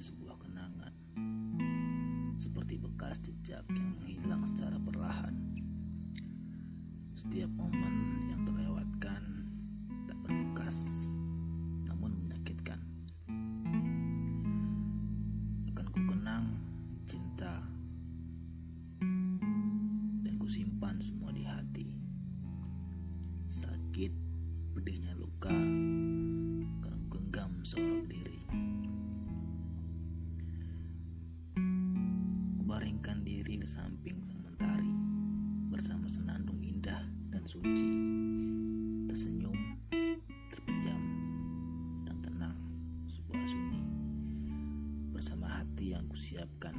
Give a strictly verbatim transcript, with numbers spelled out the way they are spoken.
menjadi sebuah kenangan, seperti bekas jejak yang hilang secara perlahan. Setiap momen yang terlewatkan tak berbekas, namun menyakitkan. Akan ku kenang cinta dan ku simpan semua di hati. Sakit, pedihnya luka, akan ku genggam seorang diri. Kubaringkan diri di samping sang mentari, bersama senandung indah dan suci, tersenyum, terpejam, dan tenang sebuah sunyi, bersama hati yang kusiapkan